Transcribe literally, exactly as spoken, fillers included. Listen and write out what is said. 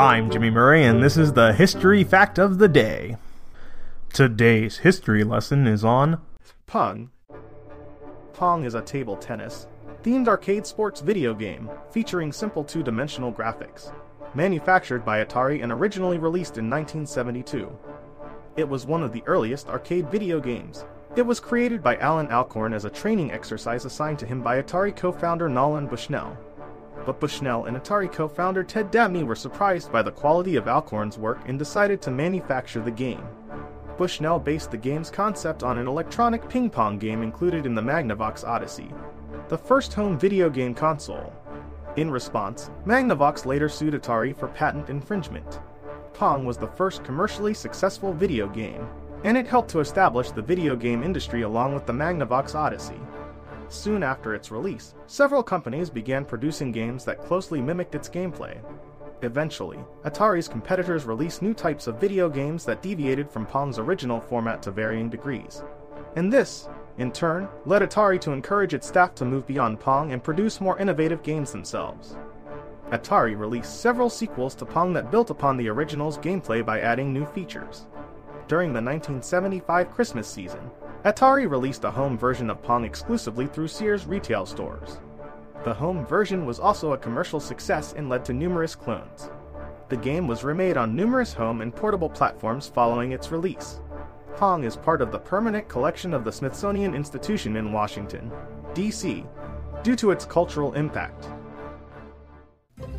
I'm Jimmy Murray, and this is the History Fact of the Day. Today's history lesson is on Pong. Pong is a table tennis themed arcade sports video game featuring simple two-dimensional graphics. Manufactured by Atari and originally released in nineteen seventy-two. It was one of the earliest arcade video games. It was created by Alan Alcorn as a training exercise assigned to him by Atari co-founder Nolan Bushnell. But Bushnell and Atari co-founder Ted Dabney were surprised by the quality of Alcorn's work and decided to manufacture the game. Bushnell based the game's concept on an electronic ping-pong game included in the Magnavox Odyssey, the first home video game console. In response, Magnavox later sued Atari for patent infringement. Pong was the first commercially successful video game, and it helped to establish the video game industry along with the Magnavox Odyssey. Soon after its release, several companies began producing games that closely mimicked its gameplay. Eventually, Atari's competitors released new types of video games that deviated from Pong's original format to varying degrees. And this, in turn, led Atari to encourage its staff to move beyond Pong and produce more innovative games themselves. Atari released several sequels to Pong that built upon the original's gameplay by adding new features. During the nineteen seventy-five Christmas season, Atari released a home version of Pong exclusively through Sears retail stores. The home version was also a commercial success and led to numerous clones. The game was remade on numerous home and portable platforms following its release. Pong is part of the permanent collection of the Smithsonian Institution in Washington, D C, due to its cultural impact.